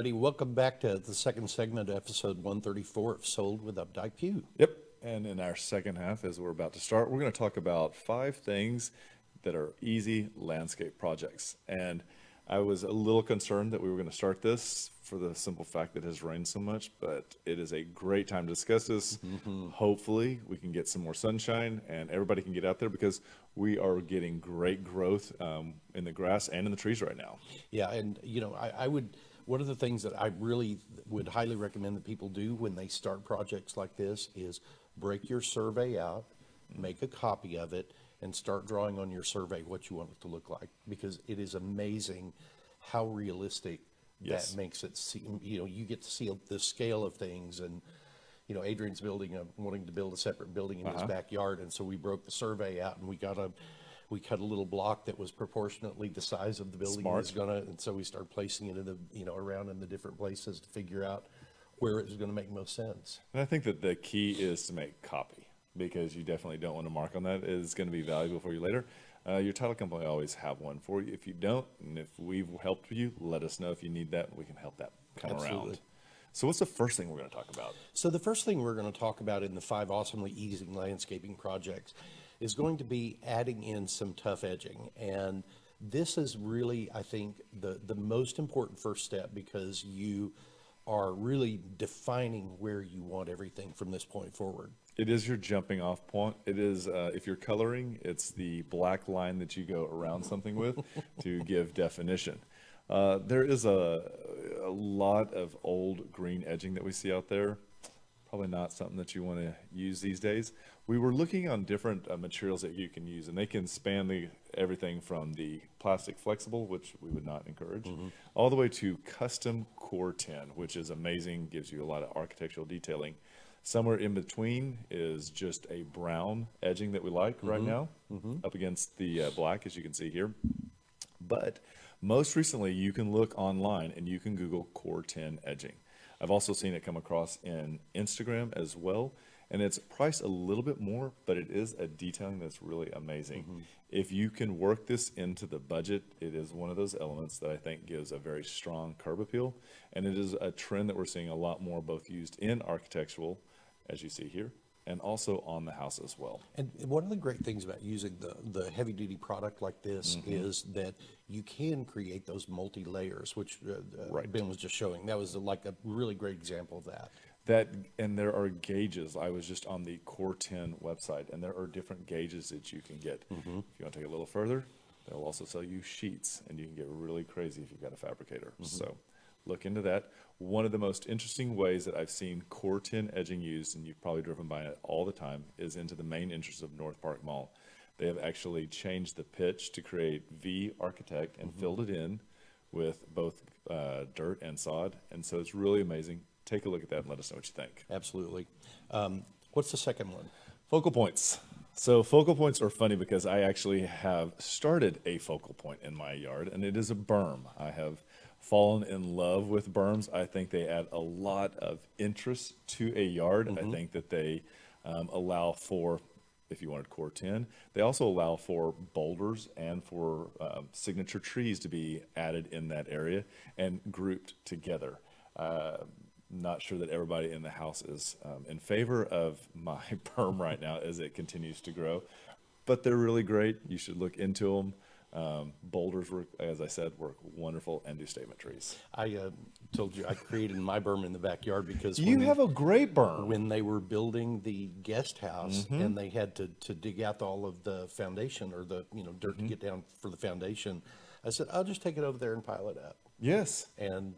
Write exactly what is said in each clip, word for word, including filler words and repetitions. everybody. Welcome back to the second segment, episode one thirty-four of Sold with Updike Pew. Yep. And in our second half, as we're about to start, we're going to talk about five things that are easy landscape projects. And I was a little concerned that we were going to start this for the simple fact that it has rained so much, but it is a great time to discuss this. Mm-hmm. Hopefully we can get some more sunshine and everybody can get out there, because we are getting great growth um, in the grass and in the trees right now. Yeah. And you know, I, I would, one of the things that I really would highly recommend that people do when they start projects like this is break your survey out, make a copy of it, and start drawing on your survey what you want it to look like, because it is amazing how realistic yes. that makes it seem. You know, you get to see the scale of things. And, you know, Adrian's building, a, wanting to build a separate building in uh-huh. his backyard. And so we broke the survey out and we got a, we cut a little block that was proportionately the size of the building. Smart. It was gonna, and so we started placing it in the, you know, around in the different places to figure out where it was gonna make most sense. And I think that the key is to make copy, because you definitely don't want to mark on that. It's going to be valuable for you later. Uh, your title company always have one for you. If you don't, and if we've helped you, let us know if you need that. We can help that come Absolutely. around. So what's the first thing we're going to talk about? So the first thing we're going to talk about in the five awesomely easy landscaping projects is going to be adding in some tough edging. And this is really, I think, the, the most important first step, because you are really defining where you want everything from this point forward. It is your jumping off point. It is, uh, if you're coloring, it's the black line that you go around something with to give definition. Uh, there is a, a lot of old green edging that we see out there. Probably not something that you want to use these days. We were looking on different uh, materials that you can use, and they can span the, everything from the plastic flexible, which we would not encourage, mm-hmm. all the way to custom C O R ten, which is amazing, gives you a lot of architectural detailing. Somewhere in between is just a brown edging that we like mm-hmm. right now, mm-hmm. up against the uh, black, as you can see here. But most recently, you can look online and you can Google C O R ten edging. I've also seen it come across in Instagram as well. And it's priced a little bit more, but it is a detailing that's really amazing. Mm-hmm. If you can work this into the budget, it is one of those elements that I think gives a very strong curb appeal. And it is a trend that we're seeing a lot more, both used in architectural, as you see here, and also on the house as well. And one of the great things about using the, the heavy duty product like this mm-hmm. is that you can create those multi layers, which uh, right. Ben was just showing. That was like a really great example of that. That, and there are gauges. I was just on the C O R ten website, and there are different gauges that you can get. Mm-hmm. If you want to take it a little further, they'll also sell you sheets, and you can get really crazy if you've got a fabricator. Mm-hmm. So look into that. One of the most interesting ways that I've seen C O R ten edging used, and you've probably driven by it all the time, is into the main entrance of North Park Mall. They have actually changed the pitch to create V Architect and mm-hmm. filled it in with both uh, dirt and sod. And so it's really amazing. Take a look at that and let us know what you think. Absolutely. Um, what's the second one? Focal points. So focal points are funny, because I actually have started a focal point in my yard, and it is a berm. I have fallen in love with berms. I think they add a lot of interest to a yard. Mm-hmm. I think that they um, allow for, if you wanted C O R ten, they also allow for boulders and for uh, signature trees to be added in that area and grouped together. Uh, Not sure that everybody in the house is um, in favor of my berm right now as it continues to grow, but they're really great. You should look into them. Um, boulders work, as I said, work wonderful, and do statement trees. I uh, told you I created my berm in the backyard, because you when have they, a great berm. When they were building the guest house mm-hmm. and they had to, to dig out all of the foundation, or the you know dirt mm-hmm. to get down for the foundation, I said, I'll just take it over there and pile it up. Yes. And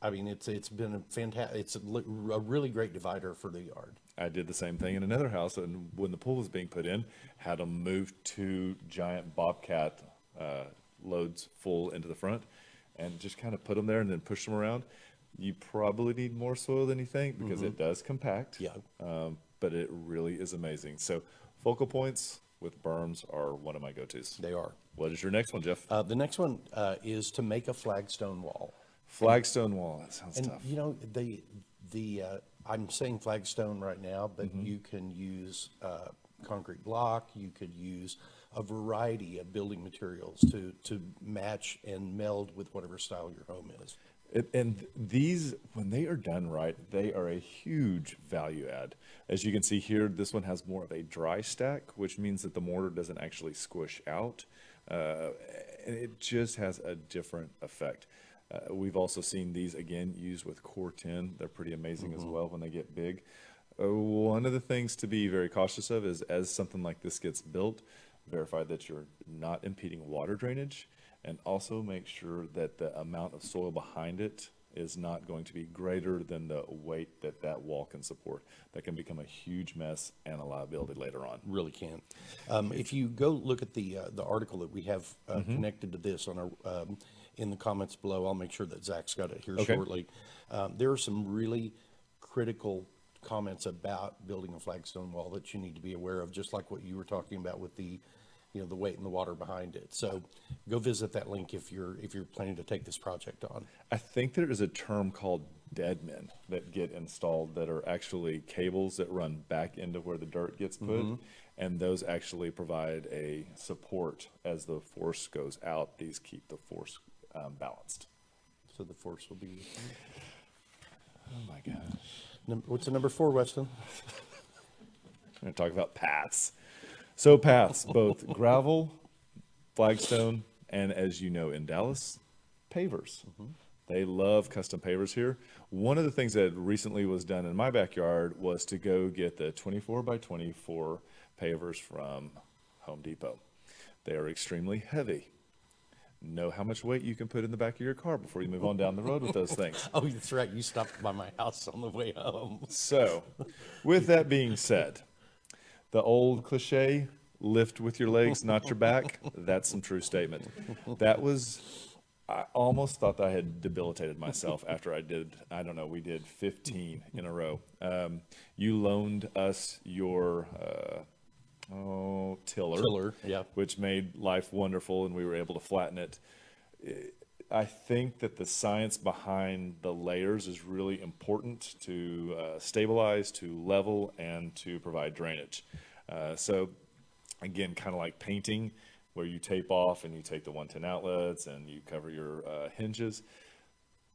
I mean, it's it's been a fantastic, it's a, a really great divider for the yard. I did the same thing in another house, and when the pool was being put in, had them move two giant bobcat uh, loads full into the front, and just kind of put them there and then push them around. You probably need more soil than you think, because mm-hmm. it does compact. Yeah. Um, but it really is amazing. So focal points with berms are one of my go-tos. They are. What is your next one, Jeff? Uh, the next one uh, is to make a flagstone wall. Flagstone wall, that sounds and, tough. You know, the, the uh, I'm saying flagstone right now, but mm-hmm. you can use uh, concrete block, you could use a variety of building materials to, to match and meld with whatever style your home is. It, and these, when they are done right, they are a huge value add. As you can see here, this one has more of a dry stack, which means that the mortar doesn't actually squish out. Uh, and it just has a different effect. Uh, we've also seen these, again, used with C O R ten. They're pretty amazing mm-hmm. as well when they get big. Uh, one of the things to be very cautious of is as something like this gets built, verify that you're not impeding water drainage, and also make sure that the amount of soil behind it is not going to be greater than the weight that that wall can support. That can become a huge mess and a liability later on. Really can. Um, if you go look at the uh, the article that we have uh, mm-hmm. connected to this on our um, in the comments below, I'll make sure that Zach's got it here okay. shortly. Um, there are some really critical comments about building a flagstone wall that you need to be aware of, just like what you were talking about with the you know, the weight and the water behind it. So go visit that link if you're if you're planning to take this project on. I think there is a term called dead men that get installed that are actually cables that run back into where the dirt gets put. Mm-hmm. And those actually provide a support as the force goes out. These keep the force um, balanced. So the force will be... Oh my gosh. What's the number four, Weston? I'm going to talk about paths. So paths, both gravel, flagstone, and as you know in Dallas, pavers. Mm-hmm. They love custom pavers here. One of the things that recently was done in my backyard was to go get the twenty-four by twenty-four pavers from Home Depot. They are extremely heavy. Know how much weight you can put in the back of your car before you move on down the road with those things. Oh, that's right. You stopped by my house on the way home. So, with that being said, the old cliche, lift with your legs, not your back, that's some true statement. That was, I almost thought that I had debilitated myself after I did, I don't know, we did fifteen in a row. Um, you loaned us your... Uh, Oh, tiller, tiller yeah. which made life wonderful, and we were able to flatten it. I think that the science behind the layers is really important to uh, stabilize, to level, and to provide drainage. Uh, so, again, kind of like painting, where you tape off and you take the one ten outlets and you cover your uh, hinges.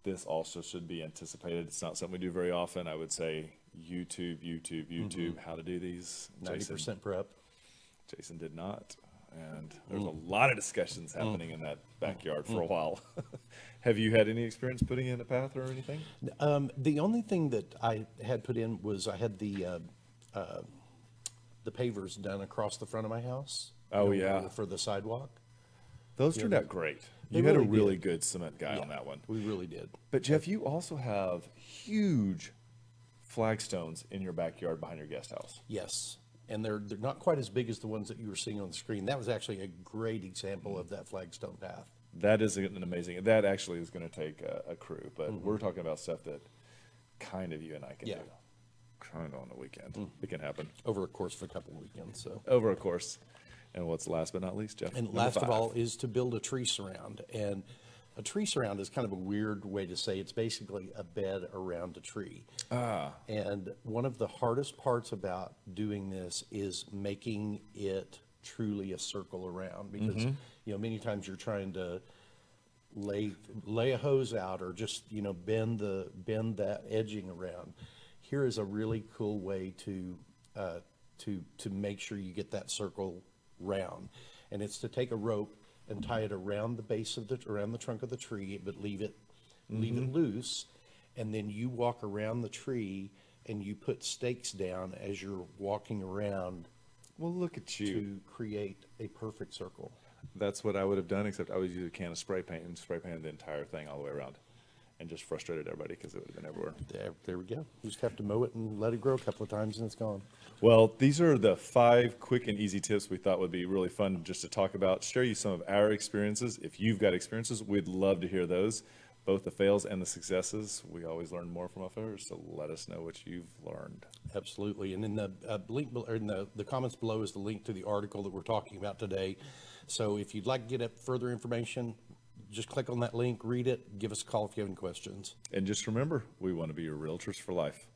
This also should be anticipated. It's not something we do very often. I would say YouTube, YouTube, YouTube, mm-hmm. how to do these. ninety percent prep. Jason did not, and there's mm. a lot of discussions happening mm. in that backyard for mm. a while. Have you had any experience putting in a path or anything? Um, the only thing that I had put in was I had the uh, uh, the pavers done across the front of my house. Oh you know, yeah, for the sidewalk. Those turned out great. You really had a really did. good cement guy yeah, on that one. We really did. But Jeff, you also have huge flagstones in your backyard behind your guest house. Yes. And they're, they're not quite as big as the ones that you were seeing on the screen. That was actually a great example of that flagstone path. That is an amazing, that actually is going to take a, a crew, but mm-hmm. we're talking about stuff that kind of you and I can yeah. do. Kind of on a weekend. Mm. It can happen. Over a course of a couple of weekends. So. Over a course. And what's last but not least, Jeff? And last five. of all is to build a tree surround. And a tree surround is kind of a weird way to say it's basically a bed around a tree. Ah. And one of the hardest parts about doing this is making it truly a circle around, because mm-hmm. you know, many times you're trying to lay lay a hose out or just, you know, bend the bend that edging around. Here is a really cool way to uh, to to make sure you get that circle round, and it's to take a rope and tie it around the base of the around the trunk of the tree, but leave it mm-hmm. leave it loose, and then you walk around the tree and you put stakes down as you're walking around. Well, look at you, to create a perfect circle. That's what I would have done, except I would use a can of spray paint and spray painted the entire thing all the way around and just frustrated everybody because it would have been everywhere. There, there we go. You just have to mow it and let it grow a couple of times and it's gone. Well, these are the five quick and easy tips we thought would be really fun just to talk about, share you some of our experiences. If you've got experiences, we'd love to hear those, both the fails and the successes. We always learn more from our failures, so let us know what you've learned. Absolutely. And in the uh, link or in the, the comments below is the link to the article that we're talking about today. So if you'd like to get up further information, just click on that link, read it, give us a call if you have any questions. And just remember, we want to be your realtors for life.